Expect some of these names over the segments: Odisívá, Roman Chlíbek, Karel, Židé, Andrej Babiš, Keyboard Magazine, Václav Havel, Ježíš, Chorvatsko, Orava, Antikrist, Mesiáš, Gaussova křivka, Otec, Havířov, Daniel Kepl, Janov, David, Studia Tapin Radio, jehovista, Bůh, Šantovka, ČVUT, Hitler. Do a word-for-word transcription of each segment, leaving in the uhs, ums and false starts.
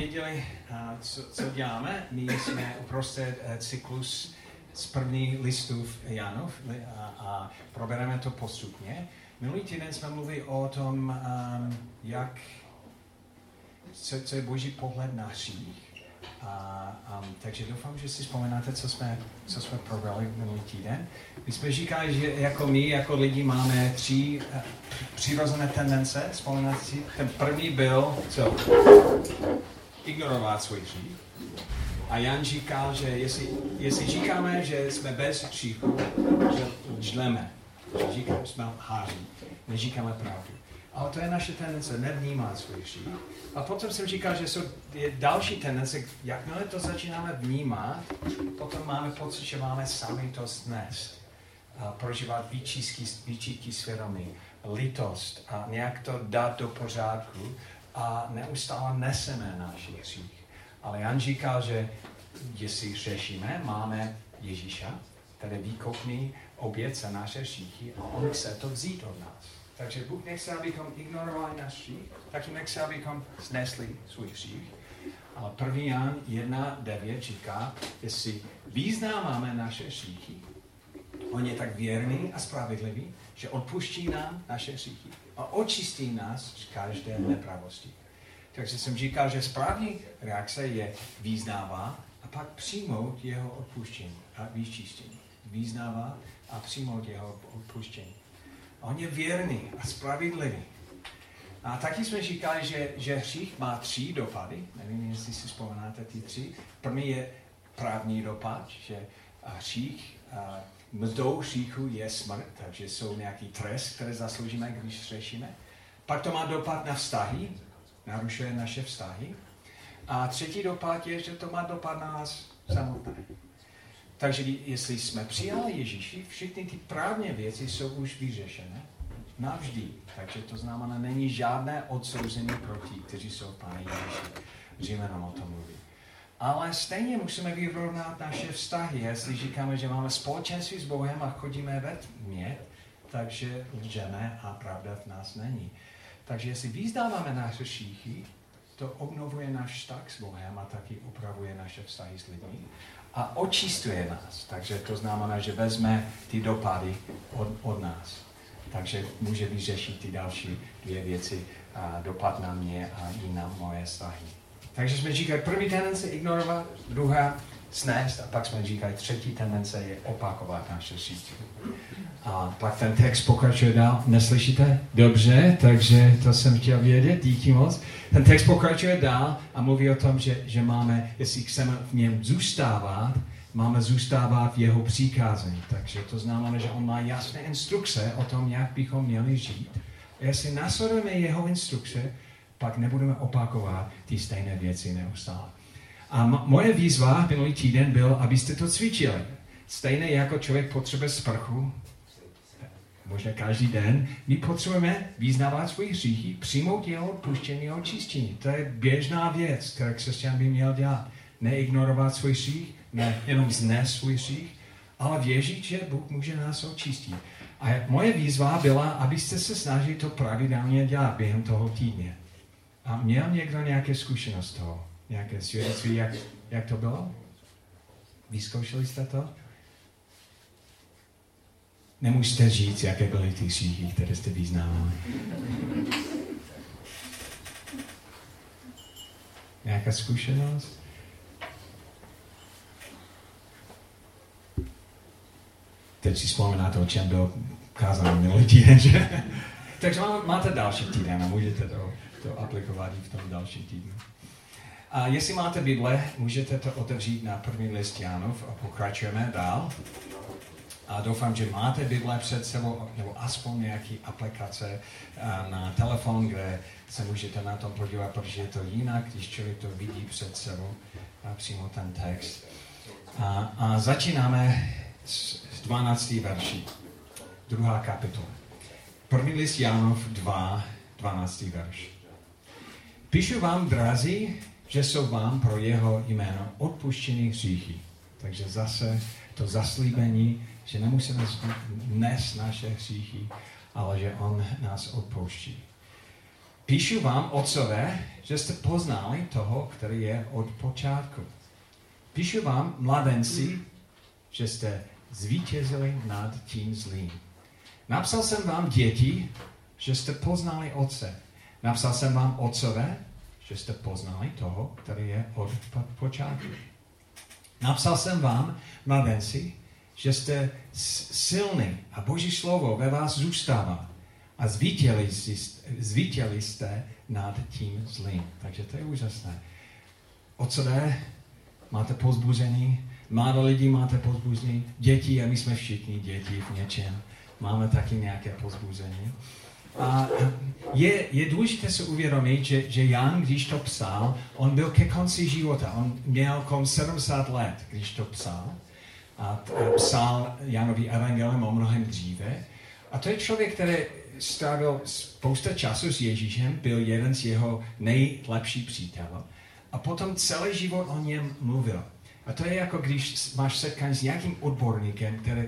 věděli, co, co děláme. My jsme uprostřed cyklus z prvních listů v Janov a, a probereme to postupně. Minulý týden jsme mluvili o tom, jak, co, co je Boží pohled na hřích. A, a, takže doufám, že si vzpomínáte, co jsme, co jsme probrali minulý týden. My jsme říkali, že jako my, jako lidi, máme tři přirozené tendence. Vzpomínáte si, ten první byl, co? Ignorovat svůj hřích. A Jan říkal, že jestli, jestli říkáme, že jsme bez hříchu, že žleme. Že říkáme, že jsme háří, neříkáme pravdu. Ale to je naše tendence, nevnímat svůj hřích. A potom jsem říkal, že jsou je další tendence, jakmile to začínáme vnímat, potom máme pocit, že máme sami to snést. A prožívat výčitky, výčitky svědomí, litost a nějak to dát do pořádku a neustále neseme náš hřích. Ale Jan říkal, že jestli řešíme, máme Ježíša, tedy výkupný oběd za naše hříchy a on chce to vzít od nás. Takže Bůh nechce, abychom ignorovali náš hřích, taky nechce, abychom snesli svůj hřích. Ale první Jan jedna devět říká, jestli vyznáváme naše hříchy, on je tak věrný a spravedlivý, že odpuští nám naše hříchy a očistí nás z každé nepravosti. Takže jsem říkal, že správný reakce je vyznává a pak přijmout jeho odpuštění a vyčištění. Vyznává a přijmout jeho odpuštění. A on je věrný a spravedlivý. A taky jsme říkali, že, že hřích má tři dopady. Nevím, jestli si vzpomínáte ty tři. První je právní dopad, že hřích, mzdou hříchu je smrt, takže jsou nějaký trest, které zasloužíme, když řešíme. Pak to má dopad na vztahy, narušuje naše vztahy. A třetí dopad je, že to má dopad na nás samotné. Takže jestli jsme přijali Ježíši, všechny ty právní věci jsou už vyřešené navždy. Takže to znamená, není žádné odsouzení proti, kteří jsou Pánu Ježíši. Římanům o tom mluví. Ale stejně musíme vyrovnat naše vztahy. Jestli říkáme, že máme společenství s Bohem a chodíme ve tmě, takže lžeme a pravda v nás není. Takže jestli vyznáváme naše hříchy, to obnovuje náš vztah s Bohem a taky opravuje naše vztahy s lidmi a očistuje nás. Takže to znamená, že vezme ty dopady od, od nás. Takže může vyřešit ty další dvě věci a dopad na mě a i na moje vztahy. Takže jsme říkali, první tendence ignorovat, druhá snést a pak jsme říkali, třetí tendence je opakovat naše hříchy. A pak ten text pokračuje dál. Neslyšíte? Dobře, takže to jsem chtěl vědět, díky moc. Ten text pokračuje dál a mluví o tom, že, že máme, jestli chceme v něm zůstávat, máme zůstávat v jeho přikázení. Takže to znamená, že on má jasné instrukce o tom, jak bychom měli žít. A jestli následujeme jeho instrukce, pak nebudeme opakovat ty stejné věci neustále. A m- moje výzva minulý týden byl, abyste to cvičili. Stejně jako člověk potřebuje sprchu, možná každý den, my potřebujeme vyznávat svůj hříchy, přijmout jeho odpuštění a očištění. To je běžná věc, kterou křesťan by měl dělat. Neignorovat svůj hřích, ne jenom znést svůj hřích, ale věřit, že Bůh může nás očistit. A moje výzva byla, abyste se snažili to pravidelně dělat během toho týdne. A měl někdo nějaké zkušenost toho? Nějaké svědectví, jak, jak to bylo? Vyzkoušeli jste to? Nemůžete říct, jaké byly ty hříchy, které jste vyznávali. Nějaká zkušenost? Teď si vzpomínáte, o čem bylo kázáno minulý týden, že? Takže máte další týden a můžete to, to aplikovat i v tom dalším týdnu. A jestli máte Bible, můžete to otevřít na první list Janův a pokračujeme dál. A doufám, že máte Bible před sebou, nebo aspoň nějaké aplikace na telefon, kde se můžete na tom podívat, protože je to jinak, když člověk to vidí před sebou a přímo ten text. A, a začínáme s dvanáctým verší, druhá kapitola. První list Janův dva, dvanáctý verš. Píšu vám, drazí, že jsou vám pro jeho jméno odpuštěny hříchy. Takže zase to zaslíbení, že nemusíme nést naše hříchy, ale že on nás odpouští. Píšu vám, otcové, že jste poznali toho, který je od počátku. Píšu vám, mladenci, že jste zvítězili nad tím zlým. Napsal jsem vám, děti, že jste poznali otce. Napsal jsem vám, otcové, že jste poznali toho, který je od počátku. Napsal jsem vám, mladenci, že jste silní a Boží slovo ve vás zůstává. A zvítězili jste nad tím zlým. Takže to je úžasné. Otcové, máte pozbuzení, mladí lidi máte pozbuzení, děti, a my jsme všichni děti v něčem. Máme taky nějaké pozbuzení. A je, je důležité se uvědomit, že, že Jan, když to psal, on byl ke konci života. On měl kolem sedmdesát let, když to psal. A psal Janovi evangelium o mnohem dříve. A to je člověk, který strávil spousta času s Ježíšem, byl jeden z jeho nejlepších přítelů. A potom celý život o něm mluvil. A to je jako když máš setkání s nějakým odborníkem, který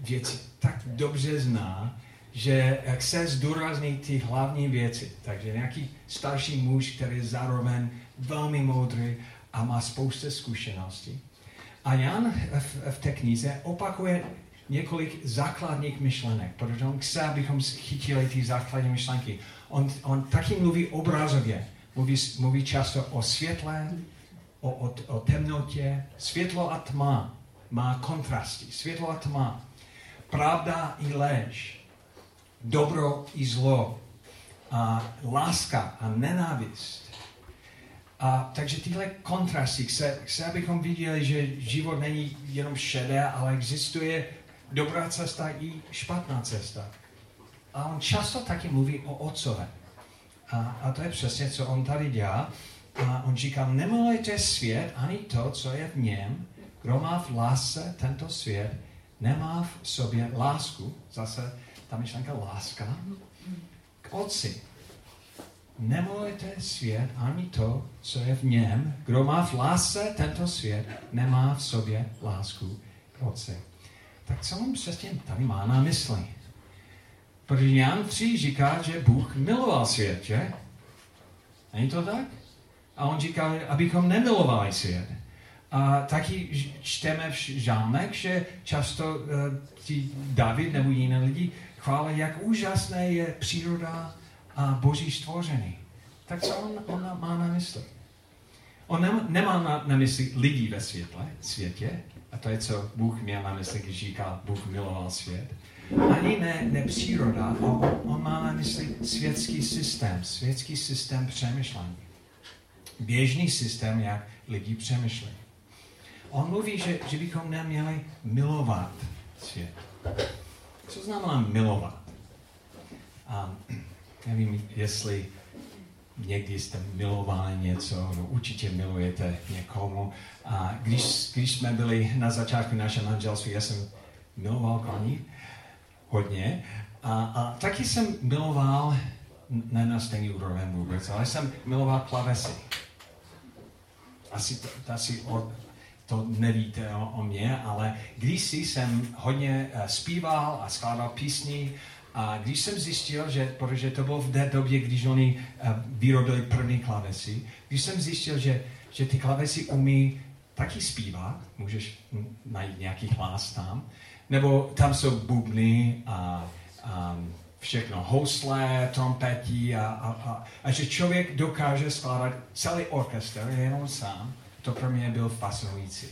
věci tak dobře zná, že chce zdůraznit ty hlavní věci. Takže nějaký starší muž, který je zároveň velmi moudrý a má spoustu zkušeností. A Jan v, v té knize opakuje několik základních myšlenek, protože on chce, abychom chytili ty základní myšlenky. On, on taky mluví obrazově. Mluví, mluví často o světle, o, o, o temnotě. Světlo a tma má kontrasty. Světlo a tma. Pravda i lež. Dobro i zlo. A láska a nenávist. A takže tyhle kontrasty, chce, chce, abychom viděli, že život není jenom šedé, ale existuje dobrá cesta i špatná cesta. A on často taky mluví o otcové. A, a to je přesně, co on tady dělá. A on říká, nemilujte svět ani to, co je v něm. Kdo má v lásce tento svět, nemá v sobě lásku. Zase ta myšlenka láska. K otci. Nemilujte svět ani to, co je v něm. Kdo má v lásce tento svět, nemá v sobě lásku k otci. Tak co on přesně tady má na mysli? Protože Jan tři říká, že Bůh miloval svět, že? Není to tak? A on říká, abychom nemilovali svět. A taky čteme v žálmech, že často uh, ti David nebo jiné lidi chválí, jak úžasné je příroda a Boží stvoření. Tak co on, on má na mysli? On nem, nemá na, na mysli lidí ve světle, světě, a to je, co Bůh měl na mysli, když říkal, Bůh miloval svět. Ani ne, ne příroda, on, on má na mysli světský systém, světský systém přemýšlení. Běžný systém, jak lidi přemýšlí. On mluví, že, že bychom neměli milovat svět. Co znamená milovat? A nevím, jestli někdy jste milovali něco, no určitě milujete někomu. A když, když jsme byli na začátku našeho manželství, já jsem miloval koní hodně. A, a taky jsem miloval, ne na stejný úroveň vůbec, ale jsem miloval klavesy. Asi, asi o, to nevíte o, o mě, ale když jsem hodně zpíval a skládal písni, a když jsem zjistil, že, protože to bylo v té době, když oni vyrobili první klavesy, když jsem zjistil, že, že ty klavesy umí taky zpívat, můžeš najít nějaký hlas tam, nebo tam jsou bubny a, a všechno, housle, trompeti a, a, a, a že člověk dokáže skládat celý orchestr jenom sám, to pro mě byl fascinující.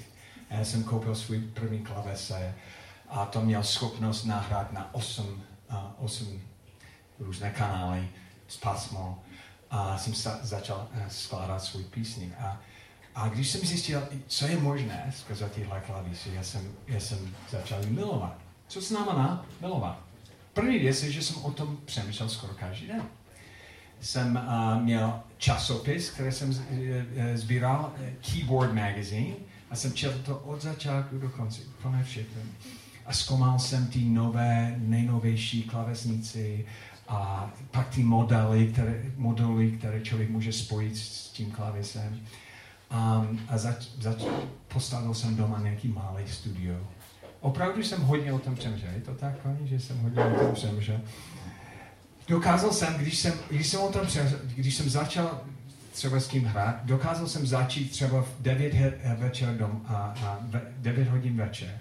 Já jsem koupil svůj první klavese a to měl schopnost nahrát na osm osm různé kanály s pasmou a jsem sa, začal skládat svůj písni. A, a když jsem zjistil, co je možné skrze tyhle klavíře, já jsem, já jsem začal milovat. Co znamená milovat? První věc je, že jsem o tom přemýšlel skoro každý den. Jsem a, měl časopis, který jsem z, e, sbíral, Keyboard Magazine, a jsem četl to od začátku do konce, úplně všechno. A zkoumal jsem ty nové, nejnovější klavesnici a pak ty modely, které, modely, které člověk může spojit s tím klavesem. A, a zač, zač, postavil jsem doma nějaký malý studio. Opravdu jsem hodně o tom přemýšlel. Je to tak, že jsem hodně o tom přemýšlel? dokázal jsem, když jsem, když jsem, tam přeř, když jsem začal třeba s tím hrát, dokázal jsem začít třeba v devět, večer dom, a, a devět hodin večer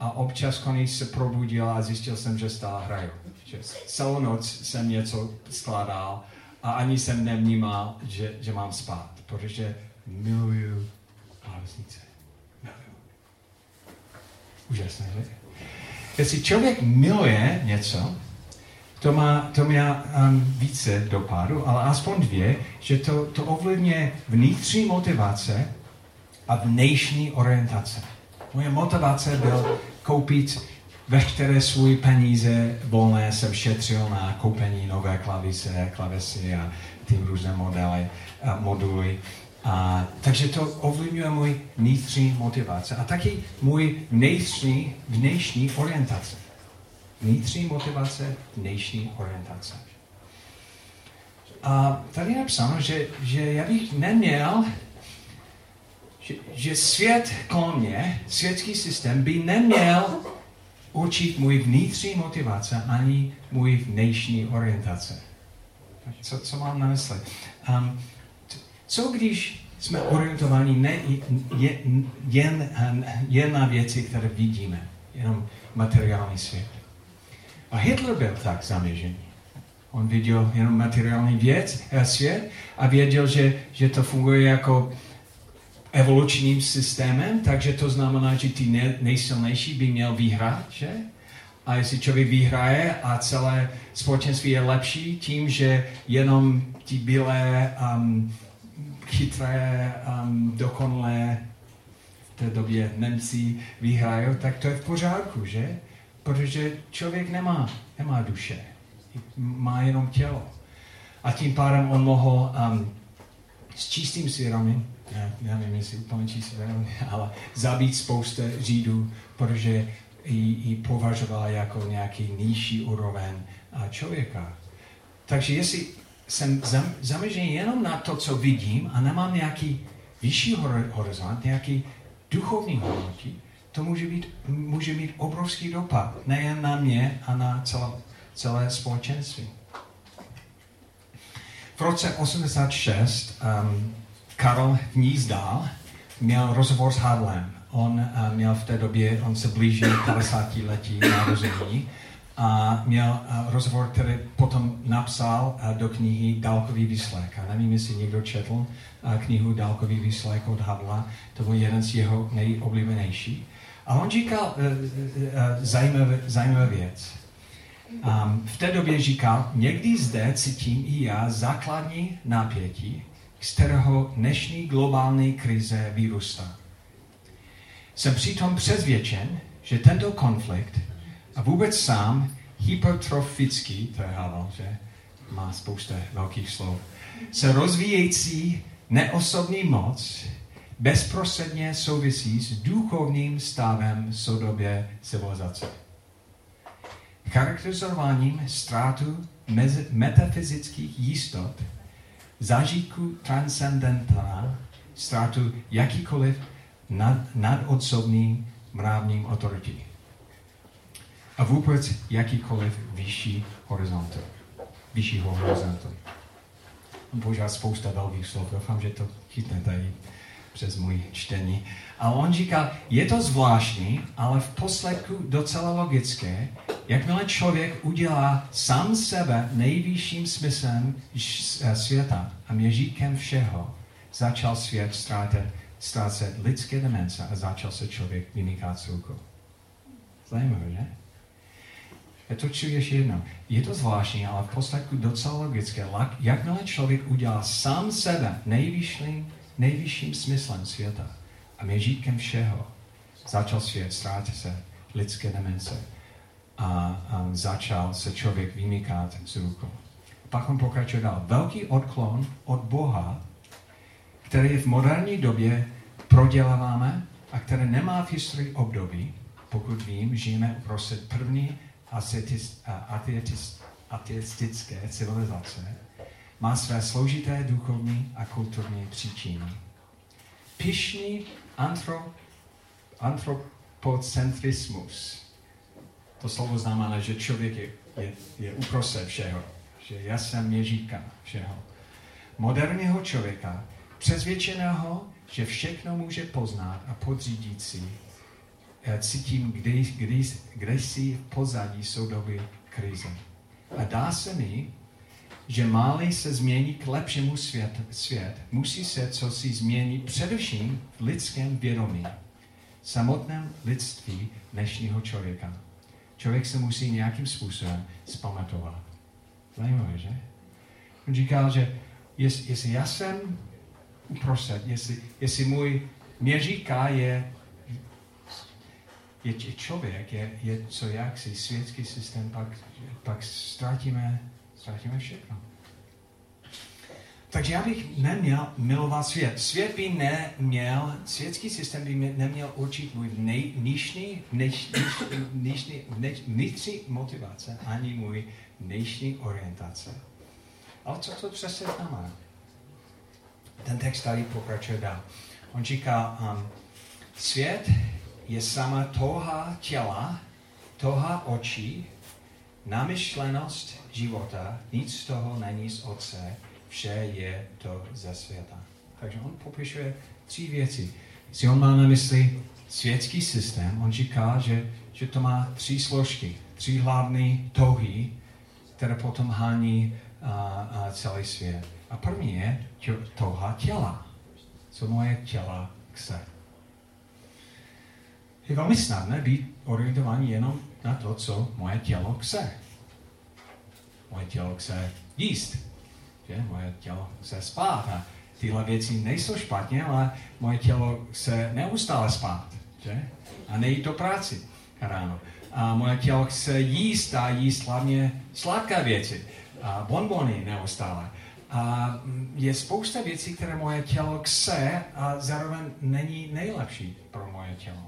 a občas konec se probudil a zjistil jsem, že stále hraju. Že celou noc jsem něco skládal a ani jsem nevnímal, že, že mám spát, protože miluju klávesnice. Miluju. Úžasné, že? Jestli člověk miluje něco, to má, to má um, více dopadů, ale aspoň dvě, že to, to ovlivňuje vnitřní motivace a vnější orientace. Moje motivace byl koupit veškeré svůj peníze volné, jsem šetřil na koupení nové klavise, klavesy a ty různé modely, moduly. A, takže to ovlivňuje můj vnitřní motivace a taky můj vnitřní, vnitřní orientace. Vnitřní motivace, vnitřní orientace. A tady je napsáno, že, že já bych neměl, že, že svět kolem mě, světský systém by neměl určit můj vnitřní motivace ani můj vnitřní orientace. Co, co mám na mysli? Um, Co když jsme orientováni ne, je, jen, jen na věci, které vidíme, jenom materiální svět. A Hitler byl tak zaměřený. On viděl jenom materiální věc, svět a věděl, že, že to funguje jako evolučním systémem, takže to znamená, že ty ne, nejsilnější by měl vyhrát, že? A jestli člověk vyhraje a celé společenství je lepší tím, že jenom ti bílé um, chytré, um, dokonalé, v té době Němci vyhrajou, tak to je v pořádku, že? Protože člověk nemá, nemá duše, má jenom tělo. A tím pádem on mohl um, s čistým svědomím, ne, nevím, jestli úplně čistým svědomím, ale zabít spoustu Židů, protože ji považoval jako nějaký nižší úroveň člověka. Takže jestli jsem zaměřen jenom na to, co vidím a nemám nějaký vyšší horizont, nějaký duchovní hodnoty, to může, být, může mít obrovský dopad, nejen na mě a na celé, celé společenství. V roce osmdesát šest um, Karel Hnízdal měl rozhovor s Havlem. On uh, měl v té době, on se blíží padesátiletí narození, a měl rozhovor, který potom napsal do knihy Dálkový výslech. A nevím, jestli někdo četl knihu Dálkový výslech od Havla, to byl jeden z jeho nejoblíbenější. A on říkal zajímavou věc. V té době říkal, někdy zde cítím i já základní napětí, z kterého dnešní globální krize vyrůstá. Jsem přitom přesvědčen, že tento konflikt a vůbec sám, hypertrofický, to je Havel, že má spousta velkých slov, se rozvíjející neosobní moc bezprostředně souvisí s duchovním stavem soudobě civilizace. Charakterizováním ztrátu mez- metafyzických jistot, zážitku transcendentná, ztrátu jakýkoliv nad- nadosobním mravním autorití. A vůbec jakýkoliv vyšší horizontu. Vyššího horizontu. On používá spousta velkých slov, doufám, že to chytne tady přes můj čtení. Ale on říká, je to zvláštní, ale v posledku docela logické, jakmile člověk udělá sám sebe nejvyšším smyslem světa a měřítkem všeho, začal svět ztrácet, ztrácet lidské dimenze a začal se člověk vymýkat z rukou. Zajímavé, že? Já to čtu ještě jednou. Je to zvláštní, ale v podstatě docela logické. Jakmile člověk udělá sám sebe nejvyšším, nejvyšším smyslem světa a měřítkem všeho, začal svět ztrácet se lidské dimenze a, a začal se člověk vymýkat z rukou. Pak on pokračuje dál. Velký odklon od Boha, který v moderní době proděláváme a které nemá v historii období, pokud vím, žijeme uprostřed první ateistické civilizace, má své složité duchovní a kulturní příčiny. Pyšný antro, antropocentrismus. To slovo znamená, že člověk je, je, je uprostřed všeho. že já jsem Ježíka všeho. Moderního člověka, přesvědčeného, že všechno může poznat a podřídit si, cítím, kde, kde, kde si v pozadí soudobí krize. A dá se mi, že máli se změní k lepšímu svět, svět, musí se cosi změnit především v lidském vědomí, samotném lidství dnešního člověka. Člověk se musí nějakým způsobem zpamatovat. Zajímavé, že? On říkal, že jest, jestli já jsem uprostřed, jestli, jestli můj měříka je Je, je člověk, je, je co jaksi světský systém, pak, pak ztratíme, ztratíme všechno. Takže já bych neměl milovat svět. Svět by neměl, světský systém by neměl určit můj vnitřní motivace, ani můj vnitřní orientace. Ale co to přesně znamená? Ten text tady pokračuje dál. On říká, um, svět je sama touha těla, touha očí, namyšlenost života, nic z toho není z Otce, vše je to ze světa. Takže on popisuje tři věci. Si on má na mysli světský systém, on říká, že, že to má tři složky, tři hlavní touhy, které potom hání a, a celý svět. A první je touha těla, co moje těla chce. Je velmi snadné být orientovaný jenom na to, co moje tělo chce. Moje tělo chce jíst, že? Moje tělo chce spát. A tyhle věci nejsou špatně, ale moje tělo chce neustále spát, že? A nejít do práci ráno. A moje tělo chce jíst a jíst hlavně sladké věci. A bonbony neustále. A je spousta věcí, které moje tělo chce a zároveň není nejlepší pro moje tělo.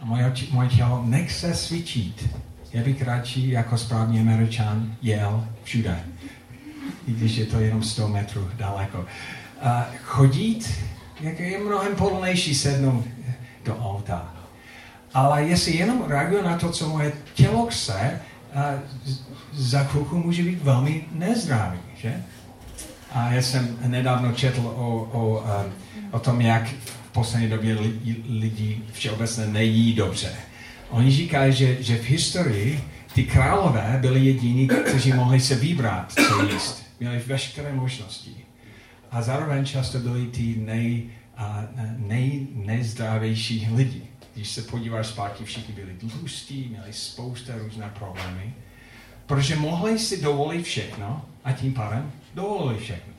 A moje, moje tělo nechce cvičit. Já bych radši jako správný Američan jel všude. I když je to jenom sto metrů daleko. A chodit je mnohem pohodlnější sednout do auta. Ale jestli jenom reaguju na to, co moje tělo chce, za chvilku může být velmi nezdravý. Že? A já jsem nedávno četl o, o, o tom, jak v poslední době lidi všeobecně nejí dobře. Oni říkají, že, že v historii ty králové byli jediní, kteří mohli se vybrat, co jíst. Měli veškeré možnosti. A zároveň často byli ty nej, nej, nejzdravější lidi. Když se podíváš zpátky, všichni byli tlustí, měli spousta různých problémů, protože mohli si dovolit všechno a tím pádem dovolili všechno.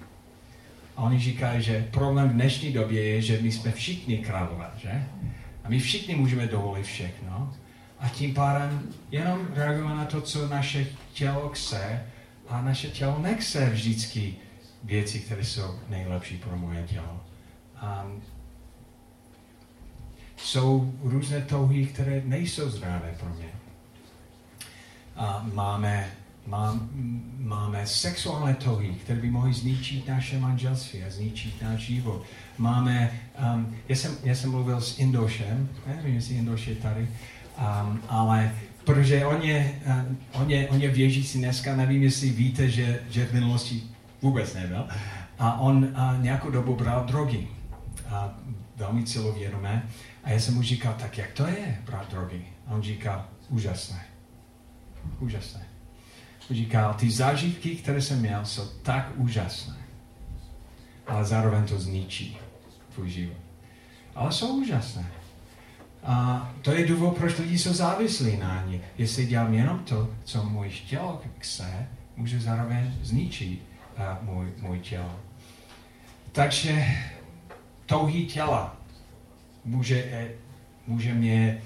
A oni říkají, že problém v dnešní době je, že my jsme všichni králové, že? A my všichni můžeme dovolit všechno. A tím pádem jenom reagujeme na to, co naše tělo chce. A naše tělo nechce vždycky věci, které jsou nejlepší pro moje tělo. A jsou různé touhy, které nejsou zdravé pro mě. A máme... Mám, máme sexuální touhy, které by mohly zničit naše manželství a zničit náš život. Máme, um, já, jsem, já jsem mluvil s Indošem, nevím, jestli Indoš je tady, um, ale protože on je, um, on je, on je věřící dneska, nevím, jestli víte, že, že v minulosti vůbec nebyl. A on uh, nějakou dobu bral drogy, uh, velmi celovědomé. A já jsem mu říkal, tak jak to je brát drogy? A on říkal, úžasné, úžasné. Říkal, ty zážitky, které jsem měl, jsou tak úžasné, ale zároveň to zničí tvůj život. Ale jsou úžasné. A to je důvod, proč lidi jsou závislí na ně. Jestli dělám jenom to, co můj tělo chce, může zároveň zničit můj, můj tělo. Takže touhy těla může, může mě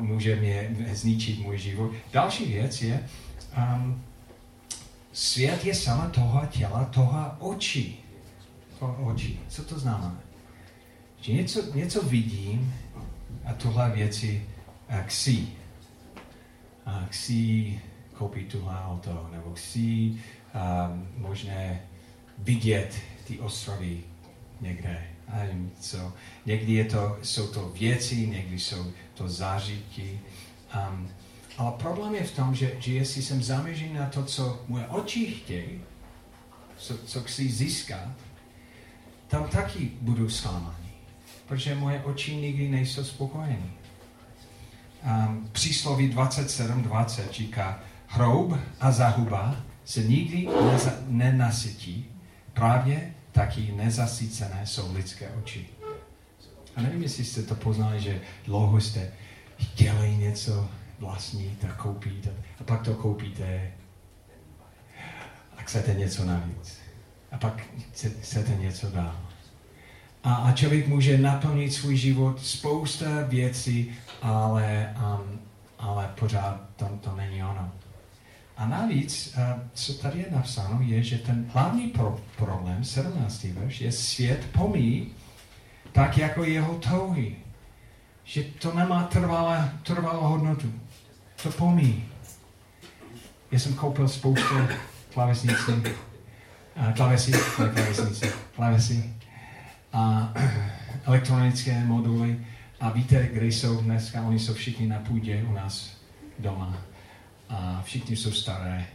může mě zničit můj život. Další věc je, um, svět je sama touha těla, touha očí. Touha očí. Co to znamená? Že něco, něco vidím a tohle věci chci. A chci koupit tohle auto, nebo chci um, možné vidět ty ostrovy někde. A co. Někdy je to, jsou to věci, někdy jsou to zážitky. Um, Ale problém je v tom, že, že jestli jsem zaměřený na to, co moje oči chtějí, co, co chci získat, tam taky budu zklamaný, protože moje oči nikdy nejsou spokojený. Um, přísloví dvacet sedm dvacet říká, hroub a zahuba se nikdy neza, nenasytí, právě taky nezasycené jsou lidské oči. A nevím, jestli jste to poznali, že dlouho jste chtěli něco vlastní, tak koupíte, a pak to koupíte a chcete něco navíc. A pak chcete něco dál. A, a člověk může naplnit svůj život spousta věcí, ale, um, ale pořád tam to není ono. A navíc, uh, co tady je napsáno, je, že ten hlavní pro- problém, sedmnáctý verš, je svět pomíjí, tak jako jeho touhy. Že to nemá trvalé, trvalou hodnotu. To pomíjí. Já jsem koupil spoustu klávesnicí, uh, klávesí, klávesnice, klávesí, a elektronické moduly. A víte, kde jsou dneska? Oni jsou všichni na půdě u nás doma. A všichni jsou staré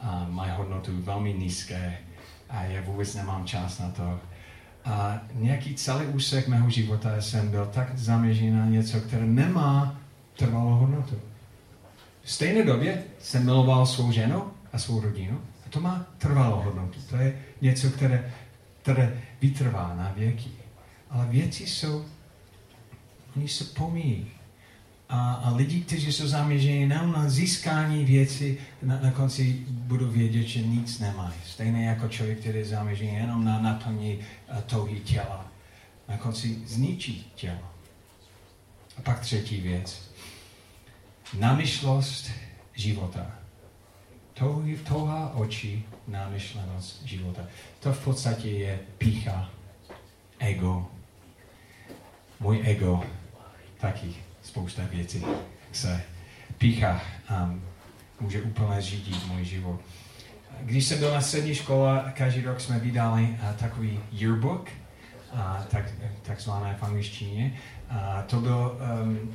a mají hodnotu velmi nízké a já vůbec nemám čas na to. A nějaký celý úsek mého života jsem byl tak zaměřený na něco, které nemá trvalou hodnotu. V stejné době jsem miloval svou ženu a svou rodinu a to má trvalou hodnotu. To je něco, které, které vytrvá na věky. Ale věci jsou, oni se pomíjí. A, a lidi, kteří jsou zaměřeni na získání věci, na, na konci budou vědět, že nic nemají. Stejně jako člověk, který je zaměřený jenom na naplnění touhy těla. Na konci zničí tělo. A pak třetí věc. Namyšlenost života. Touhy, touha očí, namyšlenost života. To v podstatě je pýcha, ego. Můj ego taky. Spousta věcí se pícha a um, může úplně řídit můj život. Když jsem byl na střední škole, každý rok jsme vydali uh, takový yearbook, uh, tak, takzvané v angličtině. Uh, to byl um,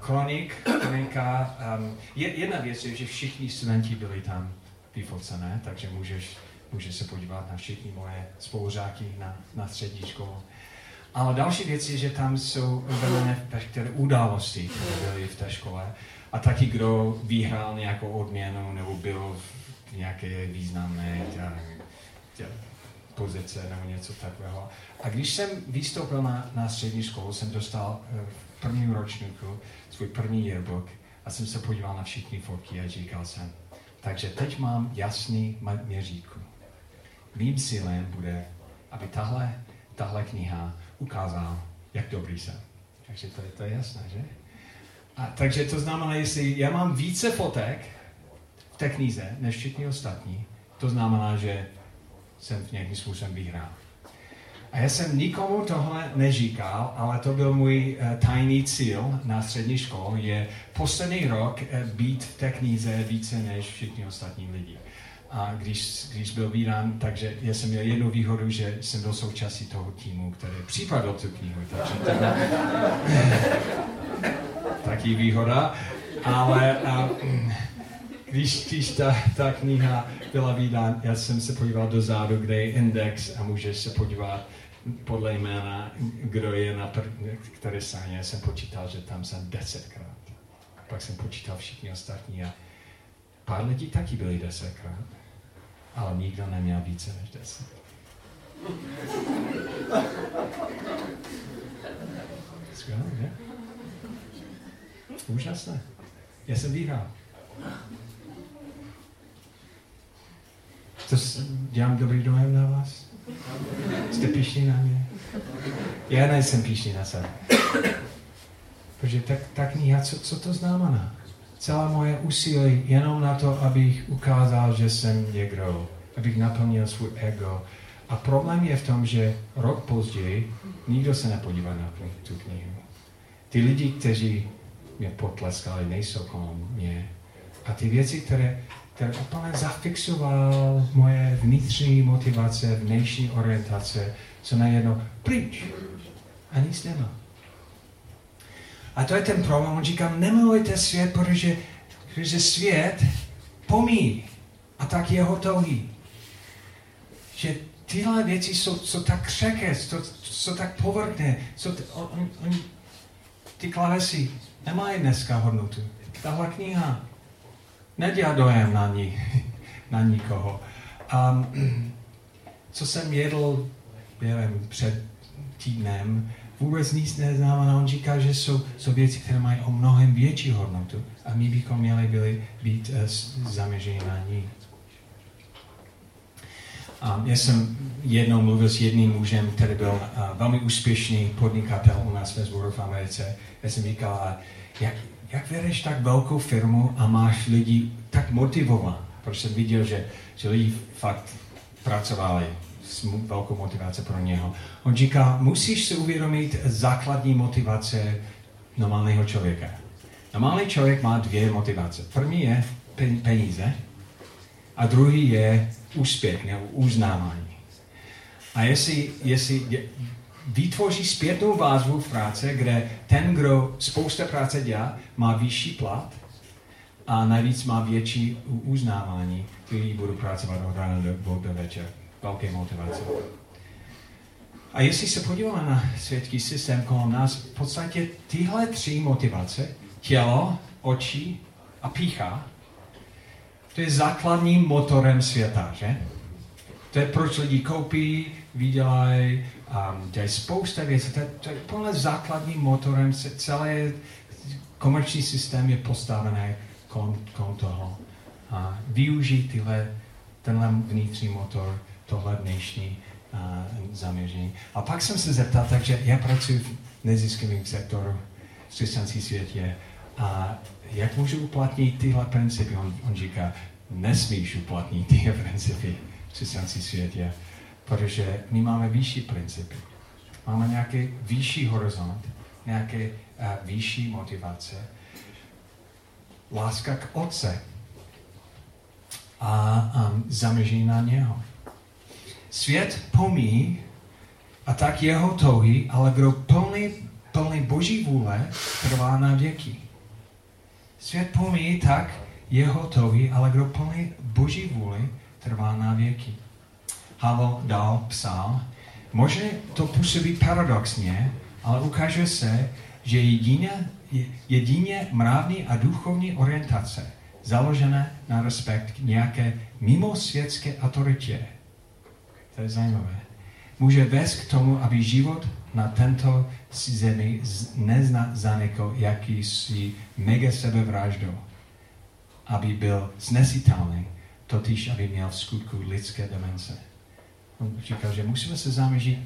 kronik, kronika. Um, jedna věc je, že všichni studenti byli tam vyfocené, takže můžeš, můžeš se podívat na všechny moje spolužáky na, na střední školu. Ale další věc je, že tam jsou uvedené veškeré události, které byly v té škole. A taky, kdo vyhrál nějakou odměnu nebo byl v nějaké významné pozice nebo něco takového. A když jsem vystoupil na, na střední školu, jsem dostal v prvním ročníku svůj první yearbook a jsem se podíval na všechny fotky a říkal jsem, takže teď mám jasný měřítko. Mým cílem bude, aby tahle, tahle kniha ukázal, jak dobrý jsem. Takže to je, to je jasné, že? A takže to znamená, jestli já mám více fotek v té knize než všichni ostatní, to znamená, že jsem v nějakým způsobem vyhrál. A já jsem nikomu tohle neříkal, ale to byl můj uh, tajný cíl na střední škole, je poslední rok uh, být v té knize více než všichni ostatní lidi. A když, když byl vydán, takže já jsem měl jednu výhodu, že jsem byl součástí toho týmu, který připravil tu knihu, takže to je taky výhoda, ale a, když, když ta, ta kniha byla vydána, já jsem se podíval dozadu, kde je index a můžeš se podívat podle jména, kdo je na pr- které straně. Já jsem počítal, že tam jsem desetkrát, pak jsem počítal všichni ostatní a pár lidí taky byli desetkrát, ale nikdo neměl více než deset. Skvělé, ne? Úžasné. Já jsem vyhrál. To dělám dobrý dojem na vás? Jste pyšní na mě? Já nejsem pyšný na sebe. Protože tak, tak kniha, co, co to znamená? Celé moje úsilí jenom na to, abych ukázal, že jsem někdo, abych naplnil svůj ego. A problém je v tom, že rok později nikdo se nepodívá na tu knihu. Ty lidi, kteří mě potleskali, nejsou kolem mě. A ty věci, které, které úplně zafixoval moje vnitřní motivace, vnější orientace, jsou najednou pryč. A nic nemá. A to je ten problém. On říká, nemilujte svět, protože, protože svět pomíjí a tak je hotový. Že tyhle věci jsou, jsou tak křehké, jsou, jsou tak povrchné. Jsou t- on, on, ty klávesy nemají dneska hodnotu. Tahle kniha nedělá dojem na, ní, na nikoho. Um, co jsem jedl během před týdnem, vůbec nic neznám, a on říká, že jsou, jsou věci, které mají o mnohem větší hodnotu a my bychom měli byli být uh, zaměřeni na ní. Um, já jsem jednou mluvil s jedným mužem, který byl uh, velmi úspěšný podnikatel u nás ve zboru v Americe. Já jsem říkal, jak, jak vedeš tak velkou firmu a máš lidi tak motivovaný? Protože jsem viděl, že, že lidi fakt pracovali s velkou motivací pro něho. On říká, musíš si uvědomit základní motivace normálního člověka. Normální člověk má dvě motivace. První je peníze a druhý je úspěch nebo uznávání. A jestli, jestli vytvoří zpětnou vazbu v práci, kde ten, kdo spousta práce dělá, má vyšší plat a navíc má větší uznávání, kteří budou pracovat od rána do, do večera. Velké motivace. A jestli se podíváme na světský systém kolem nás, v podstatě tyhle tři motivace, tělo, oči a pýcha, to je základním motorem světa, že? To je, proč lidi koupí, vydělají, um, dělají spousta věcí. To je, to je plně základním motorem, celý komerční systém je postavený kolem, kolem toho. A využít tyhle, tenhle vnitřní motor, tohle dnešní uh, zaměření. A pak jsem se zeptal, takže já pracuji v neziskovém sektoru, v křesťanském světě, a jak můžu uplatnit tyhle principy? On, on říká, nesmíš uplatnit tyhle principy v křesťanském světě, protože my máme vyšší principy. Máme nějaký vyšší horizont, nějaké uh, vyšší motivace, láska k Otci a um, zaměření na něho. Svět pomíjí a tak jeho touhy, ale kdo plný, plný Boží vůle trvá na věky. Svět pomíjí tak jeho touhy, ale kdo plný Boží vůli trvá na věky. Havel dál psal, možná to působí paradoxně, ale ukáže se, že jedině, jedině mravní a duchovní orientace založené na respekt k nějaké mimosvětské autoritě, to je zajímavé, může vést k tomu, aby život na tento zemi nezna zanekl jakýsi mega sebevraždou, aby byl snesitelný, totiž aby měl v skutku lidské demence. On říkal, že musíme se zaměřit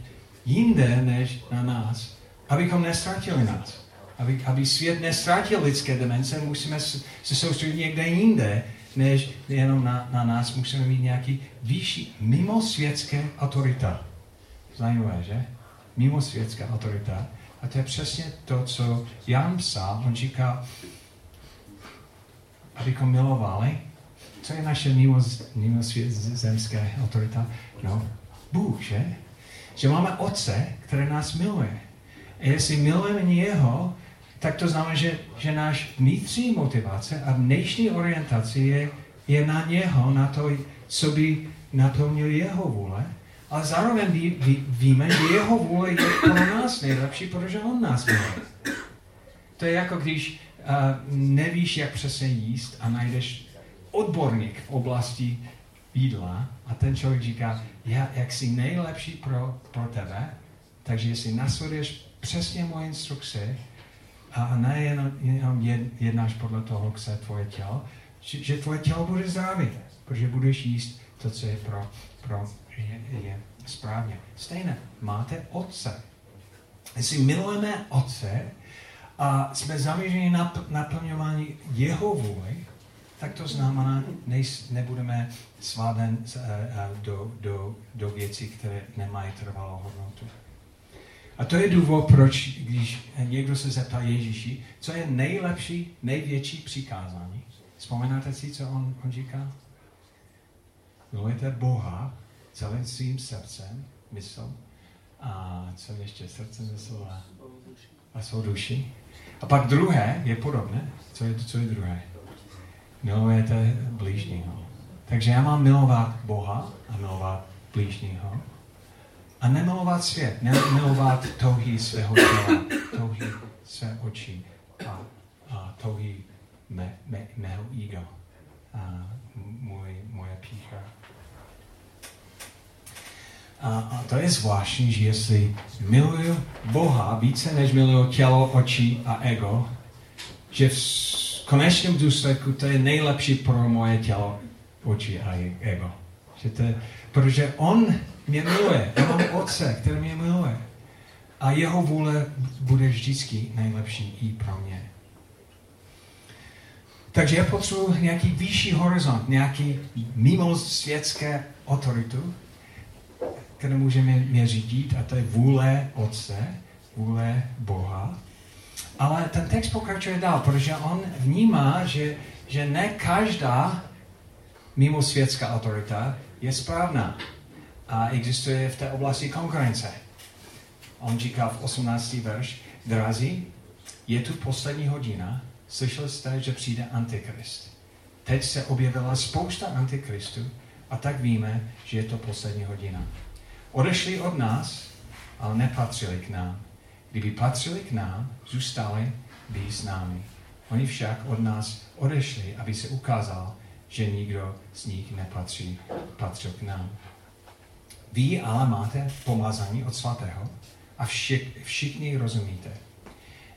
jinde než na nás, abychom nestratili nás. Aby, aby svět nestrátil lidské demence, musíme se soustředit někde jinde, než jenom na, na nás. Musíme mít nějaký vyšší mimosvětské autorita. Zajímavé, že? Mimosvětská autorita. A to je přesně to, co Jan psal. On říká, abychom milovali. Co je naše mimosvětská autorita? No, Bůh, že? Že máme Otce, který nás miluje. A jestli milujeme jeho, tak to znamená, že, že náš vnitřní motivace a vnitřní orientace je, je na něho, na to, co by naplnil jeho vůle. Ale zároveň ví, ví, víme, že jeho vůle je pro nás nejlepší, protože on nás miluje. To je jako když uh, nevíš, jak přesně jíst a najdeš odborník v oblasti jídla a ten člověk říká, já, jak jsi nejlepší pro, pro tebe, takže jestli nasleduješ přesně moje instrukce a ne jenom, jenom jednáš podle toho, co je tvoje tělo, že, že tvoje tělo bude zdravé, protože budeš jíst to, co je, pro, pro, je, je správně. Stejně, máte Otce. Jestli milujeme Otce a jsme zaměřeni na naplňování jeho vůle, tak to znamená, ne, nebudeme sváden do, do, do věcí, které nemají trvalou hodnotu. A to je důvod, proč, když někdo se zeptá Ježíši, co je nejlepší, největší přikázání. Vzpomínáte si, co on, on říká? Milujte Boha celým svým srdcem, mysl a co ještě srdcem, mysl a a svou duši. A pak druhé je podobné. Co je, co je druhé? Milujete blížního. Takže já mám milovat Boha a milovat blížního. A nemilovat svět, nemilovat touhy svého těla, touhy své očí a, a touhy mé, mé, mého ego, a můj, moje pícha. A, a to je zvláštní, že jestli miluju Boha více, než miluju tělo, oči a ego, že v konečném důsledku to je nejlepší pro moje tělo, oči a ego. Že to je, protože on mě miluje, já mám Otce, který mě miluje. A jeho vůle bude vždycky nejlepší i pro mě. Takže já potřebuji nějaký vyšší horizont, nějaký mimo světské autoritu, které můžeme mě řídit, a to je vůle Otce, vůle Boha. Ale ten text pokračuje dál, protože on vnímá, že, že ne každá mimo světská autorita je správná a existuje v té oblasti konkurence. On říká v osmnáctém verš: drazí, je tu poslední hodina, slyšeli jste, že přijde Antikrist. Teď se objevila spousta Antikristů a tak víme, že je to poslední hodina. Odešli od nás, ale nepatřili k nám. Kdyby patřili k nám, zůstali by s námi. Oni však od nás odešli, aby se ukázal, že nikdo z nich nepatří, patřil k nám. Vy ale máte pomazání od svatého a všich, všichni rozumíte.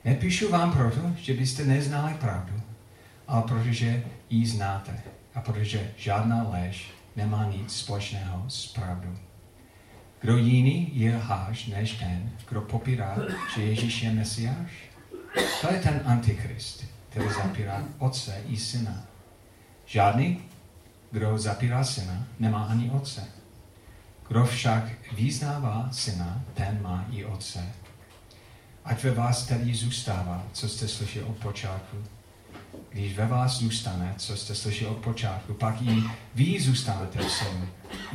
Nepíšu vám proto, že byste neznali pravdu, ale protože ji znáte a protože žádná lež nemá nic společného s pravdou. Kdo jiný je lhář než ten, kdo popírá, že Ježíš je Mesiáš? To je ten Antikrist, který zapírá Otce i Syna. Žádný, kdo zapírá Syna, nemá ani Otce. Kdo však vyznává Syna, ten má i Otce. Ať ve vás tedy zůstává, co jste slyšeli od počátku. Když ve vás zůstane, co jste slyšeli od počátku, pak i vy zůstanete v Synu,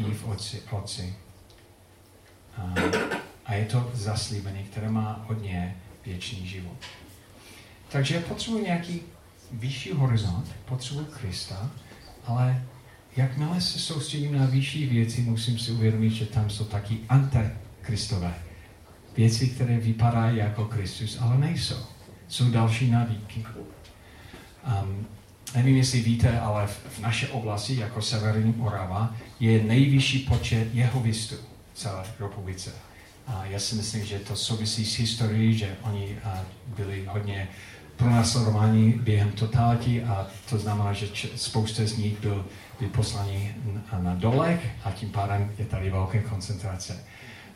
i v Otci. A, a je to zaslíbení, které má od něj věčný život. Takže potřebuji nějaký vyšší horizont, potřebuji Krista, ale jakmile se soustředím na vyšší věci, musím si uvědomit, že tam jsou taky antikristové. Věci, které vypadají jako Kristus, ale nejsou. Jsou další navíky. Um, nevím, jestli víte, ale v, v naší oblasti, jako severní Orava, je nejvyšší počet jehovistů v celé republice. A já si myslím, že to souvisí s historií, že oni a, byli hodně pronásledováni během totalití, a to znamená, že č- spousta z nich byl, byl poslaní na, na dolech, a tím pádem je tady velké koncentrace.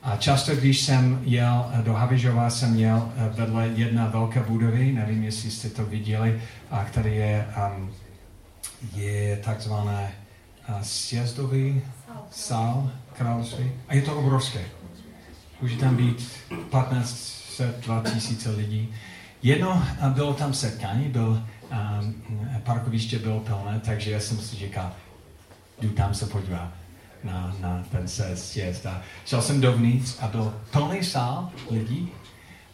A často, když jsem jel do Havířova, jsem jel vedle jedné velké budovy, nevím, jestli jste to viděli, a který je, um, je takzvané uh, sjezdový sál království. A je to obrovské. Může tam být patnáct set, dva tisíce lidí. Jedno bylo tam setkání, byl, um, parkoviště bylo plné, takže já jsem si říkal, jdu tam se podívat na, na ten sjezd. A šel jsem dovnitř a byl plný sál lidí,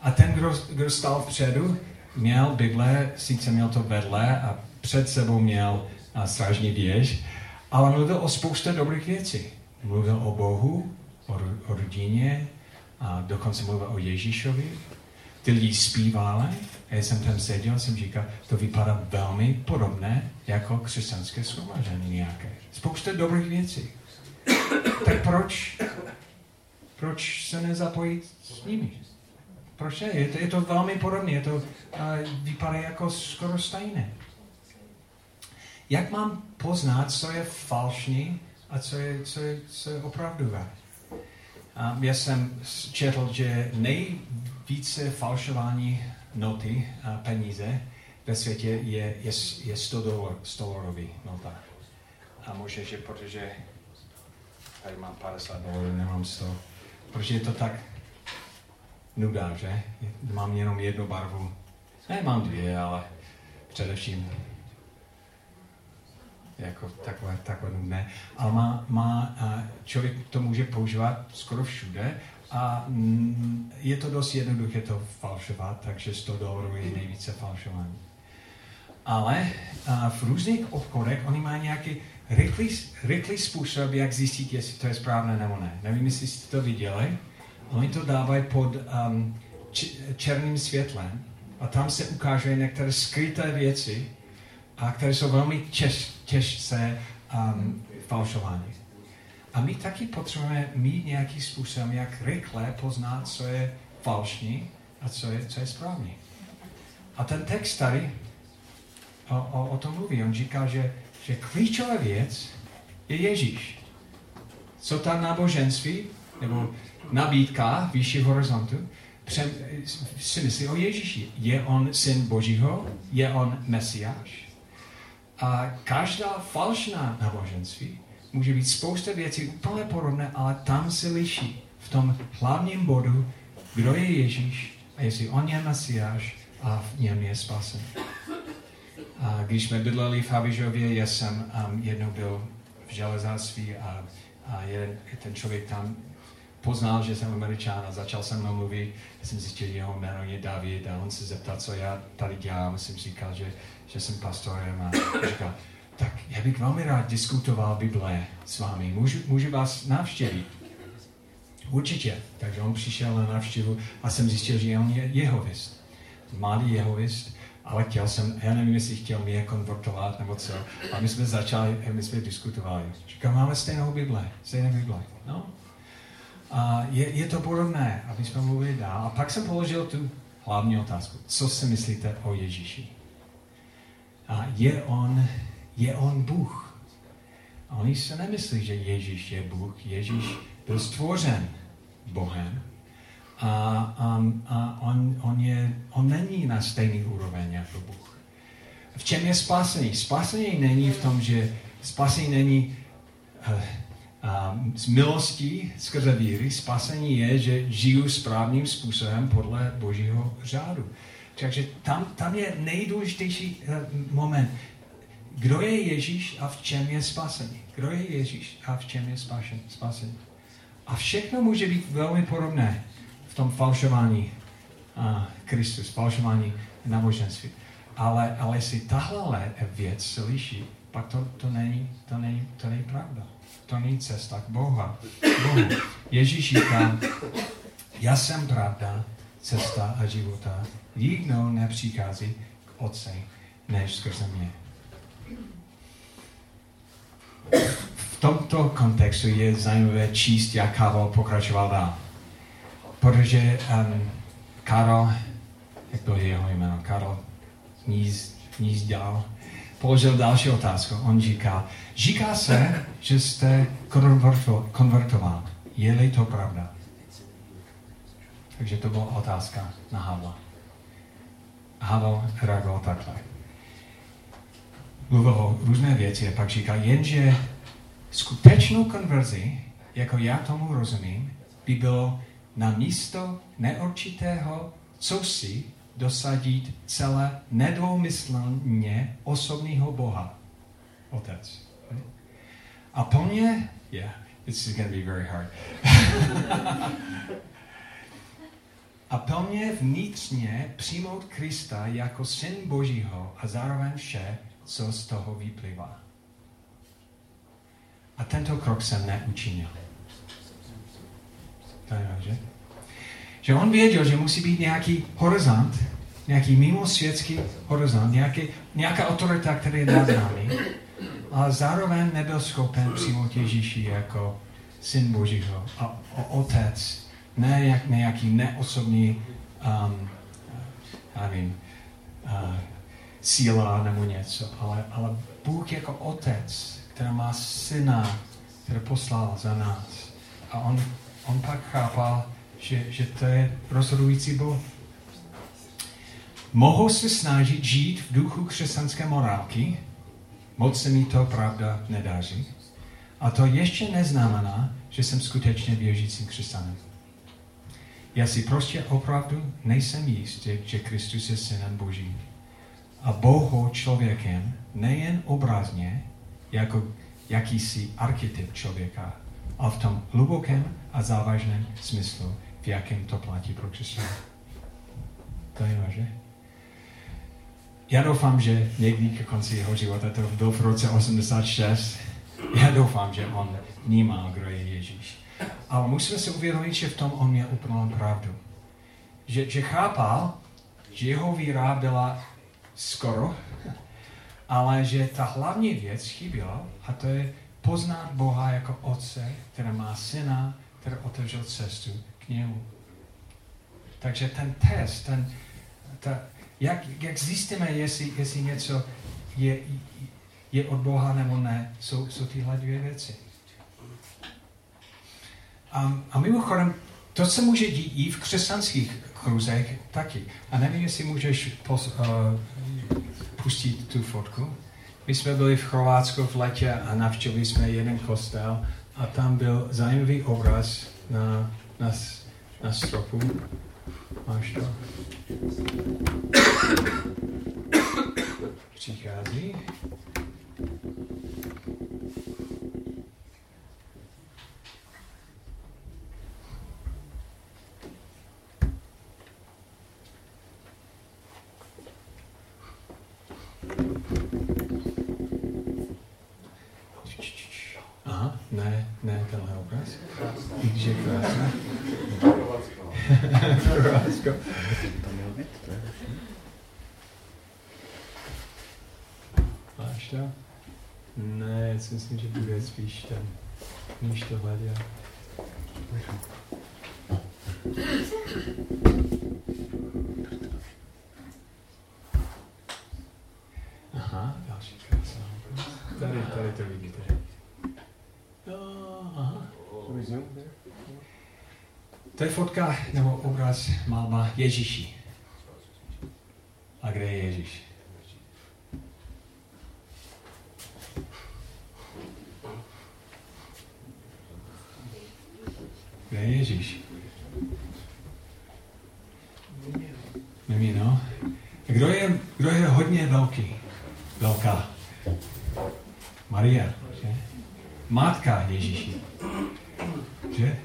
a ten, kdo, kdo stál vpředu, měl Bible, sice měl to vedle a před sebou měl a, strážní věž, ale mluvil o spoustě dobrých věcí. Mluvil o Bohu, o, o rodině, a dokonce mluvil o Ježíšovi. Ty lidi zpívali, a já jsem tam seděl, jsem říkal, to vypadá velmi podobné jako křesťanské shromáždění nějaké. Spousta dobrých věcí. Tak proč, proč se nezapojit s nimi? Proč ne? Je to, je to velmi podobné, je to uh, vypadá jako skoro stejné. Jak mám poznat, co je falšný a co je, co je, co je opravdové? Um, já jsem četl, že nejvíce falšování noty a peníze ve světě je, je, je sto dolarový nota. A možná, že protože tady mám padesát dolarů, nemám sto. Protože je to tak nuda, že? Mám jenom jednu barvu. Ne, mám dvě, ale především jako takové, takové nudné. Ale má, má, člověk to může používat skoro všude A je to dost jednoduché to falšovat, takže sto dolarů je nejvíce falšování. Ale v různých obchodech oni mají nějaký rychlý, rychlý způsob, jak zjistit, jestli to je správné nebo ne. Nevím, jestli jste to viděli, oni to dávají pod um, černým světlem a tam se ukáže některé skryté věci, a které jsou velmi těž, těžce um, falšované. A my taky potřebujeme mít nějaký způsob, jak rychle poznat, co je falšní a co je, co je správný. A ten text tady o, o, o tom mluví. On říká, že, že klíčová věc je Ježíš. Co ta náboženství, nebo nabídka vyššího horizontu, přem, si myslí o Ježíši. Je on syn Božího? Je on Mesiáš? A každá falšná náboženství může být spousta věcí úplně podobné, ale tam se liší. V tom hlavním bodu, kdo je Ježíš a jestli on je Mesiáš a v něm je spasen. A když jsme bydleli v Havířově, já jsem um, jednou byl v železářství a, a jeden, ten člověk tam poznal, že jsem Američan a začal se mnou mluvit. Já jsem zjistil, že jeho jméno je David a on se zeptal, co já tady dělám. Jsem říkal, že, že jsem pastorem a říkal, tak já bych velmi rád diskutoval Bible s vámi. Můžu, můžu vás navštěvit? Určitě. Takže on přišel na návštěvu a jsem zjistil, že on je jehovist. Mladý jehovist, ale chtěl jsem, já nevím, jestli chtěl mě konvertovat nebo co. A my jsme začali, my jsme diskutovali. Říkám, máme stejnou Bible, stejnou Bible. No? A je, je to podobné, aby jsme mluvili dál. A pak jsem položil tu hlavní otázku. Co si myslíte o Ježíši? A je on... Je on Bůh. A oni se nemyslí, že Ježíš je Bůh. Ježíš byl stvořen Bohem. A, a, a on, on, je, on není na stejný úroveň jako Bůh. V čem je spasení? Spasení není v tom, že spasení není uh, uh, z milostí skrze víry. Spasení je, že žiju správným způsobem podle Božího řádu. Takže tam, tam je nejdůležitější uh, moment. Kdo je Ježíš a v čem je spasení? Kdo je Ježíš a v čem je spašen, spasení? A všechno může být velmi podobné v tom falšování uh, Kristus, falšování náboženství. Ale, ale jestli tahle věc se liší, pak to, to, není, to, není, to není pravda. To není cesta k Bohu. Ježíš říká, já jsem pravda, cesta a života. Nikdo nepřichází k Otci, než skrze mě. V tomto kontextu je zajímavé číst, jak Havel pokračoval dál. Protože um, Karel, jak bylo jeho jméno, Karel níz, níz dál, položil další otázku. On říká, říká se, že jste konverto, konvertoval. Je-li to pravda? Takže to byla otázka na Havla. Havel reagoval takhle. Mluvil o různé věci a pak říká, jenže skutečnou konverzi, jako já tomu rozumím, by bylo na místo neurčitého, co si dosadit celé nedvoumyslně osobního Boha. Otec. A po mně, yeah, this is going to be very hard. A po mně vnitřně přijmout Krista jako syn Božího a zároveň vše, co z toho vyplývá. A tento krok jsem neučinil. To je, že? Že on věděl, že musí být nějaký horizont, nějaký mimosvětský horizont, nějaký, nějaká autorita, která je nad námi, ale zároveň nebyl schopen přijmout Ježíši jako syn Božího a otec, ne jak nějaký neosobní um, já nevím, uh, síla nebo něco, ale, ale Bůh jako otec, který má syna, který poslal za nás. A on, on pak chápal, že, že to je rozhodující Bůh. Mohu se snažit žít v duchu křesťanské morálky, moc se mi to pravda nedaří, a to ještě neznamená, že jsem skutečně věřícím křesťanem. Já si prostě opravdu nejsem jistý, že Kristus je synem Božím. A Bohu člověkem nejen obrazně, jako jakýsi archetyp člověka, a v tom hlubokém a závažném smyslu, v jakém to platí pro křesťany. To je vážné. Já doufám, že někdy ke konci jeho života, to byl v roce osmdesát šest, já doufám, že on vnímal, kdo je Ježíš. Ale musíme se uvědomit, že v tom on měl úplnou pravdu. Že, že chápal, že jeho víra byla skoro, ale že ta hlavní věc chyběla, a to je poznat Boha jako Otce, který má syna, který otevřel cestu k němu. Takže ten test, ten, ta, jak, jak zjistíme, jestli, jestli něco je, je od Boha nebo ne, jsou, jsou tyhle dvě věci. A, a mimochodem, to se může dít i v křesťanských kruzech taky. A nevím, jestli můžeš pos, uh, pustit tu fotku. My jsme byli v Chorvatsku v letě a navštívili jsme jeden kostel a tam byl zajímavý obraz na, na, na stropu. Máš to? Přichází. Ne, ne, tenhle obraz. Že krásná. Chorvatsko. To měl být, to je všechno. Máš to? Ne, já si myslím, že bude spíš ten, než tohle dělá. Aha, další krásná obraz. Tady, tady to vidíte. To je fotka nebo obraz malba Ježíši. A kde je Ježíš? Kde je Ježíš? Mimino. Kdo je, kdo je hodně velký? Velká. Maria. Že? Matka Ježíši. Že?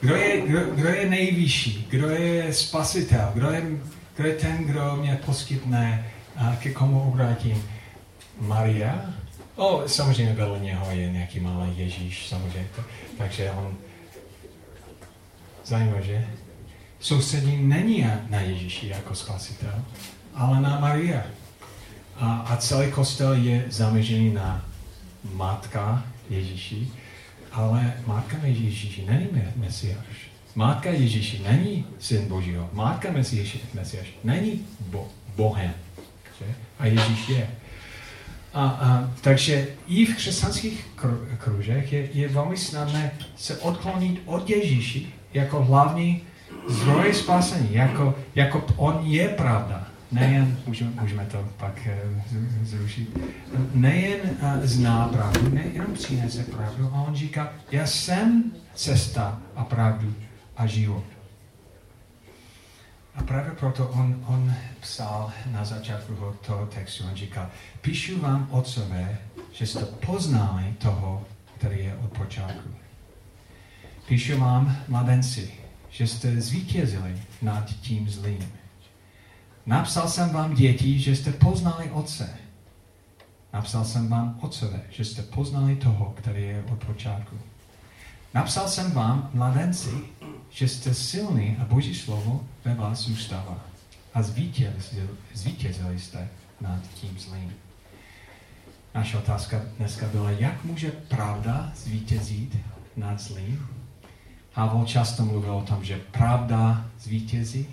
Kdo je, kdo, kdo je nejvyšší? Kdo je spasitel? Kdo je, kdo je ten, kdo mě poskytne a ke komu obrátím? Maria? Oh, samozřejmě vedle něho je nějaký malý Ježíš, samozřejmě. Takže on... Zajímavé, že? Soustředí není na Ježíši jako spasitel, ale na Maria. A, a celý kostel je zaměřený na matka Ježíši. Ale Matka Ježíši není Mesiáš. Matka Ježíši není Syn Božího. Matka Mesiáš není bo- Bohem. Že? A Ježíš je. A, a, takže i v křesťanských kr- kružech je, je velmi snadné se odklonit od Ježíši jako hlavní zdroj spasení. Jako, jako on je pravda. Nejen, můžeme, můžeme to pak uh, zrušit, nejen uh, zná pravdu, nejenom přinese pravdu, a on říká, já jsem cesta a pravdu a život. A právě proto on, on psal na začátku toho textu, on říká, píšu vám, otcové, že jste poznali toho, který je od počátku. Píšu vám, mladenci, že jste zvítězili nad tím zlým. Napsal jsem vám, děti, že jste poznali Otce. Napsal jsem vám, otcové, že jste poznali toho, který je od počátku. Napsal jsem vám, mladenci, že jste silní a Boží slovo ve vás zůstává. A zvítězili, zvítězili jste nad tím zlým. Naše otázka dneska byla, jak může pravda zvítězit nad zlým? Havel často mluvil o tom, že pravda zvítězí.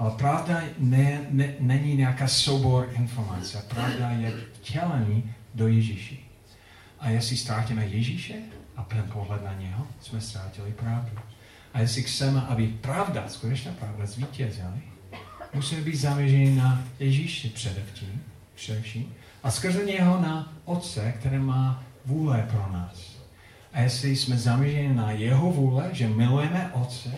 Ale pravda ne, ne, není nějaká soubor informací. Pravda je vtělení do Ježíše. A jestli ztrátíme Ježíše a ten pohled na něho, jsme ztrátili pravdu. A jestli chceme, aby pravda, skutečná pravda zvítězila, musíme být zaměřeni na Ježíše především, především a skrze něho na Otce, který má vůle pro nás. A jestli jsme zaměřeni na jeho vůle, že milujeme Otce,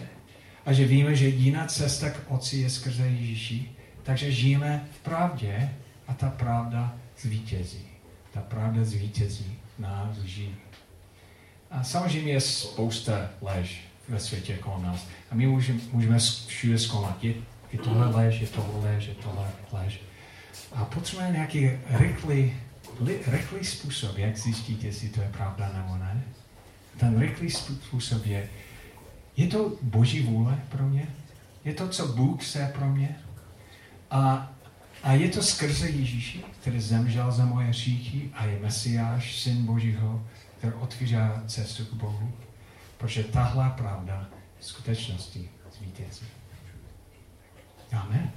a že víme, že jiná cesta k Otci je skrze Ježíši, takže žijeme v pravdě a ta pravda zvítězí. Ta pravda zvítězí na lži. A samozřejmě je spousta lež ve světě kolem nás. A my můžeme, můžeme všude zkoumat. Je, je tohle lež, je tohle lež, je tohle lež. A potřebujeme nějaký rychlý, rychlý způsob, jak zjistit, jestli to je pravda nebo ne. Ten rychlý způsob je, je to Boží vůle pro mě? Je to, co Bůh chce pro mě? A, a je to skrze Ježíše, který zemřel za moje hříchy a je Mesiáš, Syn Božího, který otvírá cestu k Bohu, protože tahle pravda v skutečnosti zvítězí. Amen.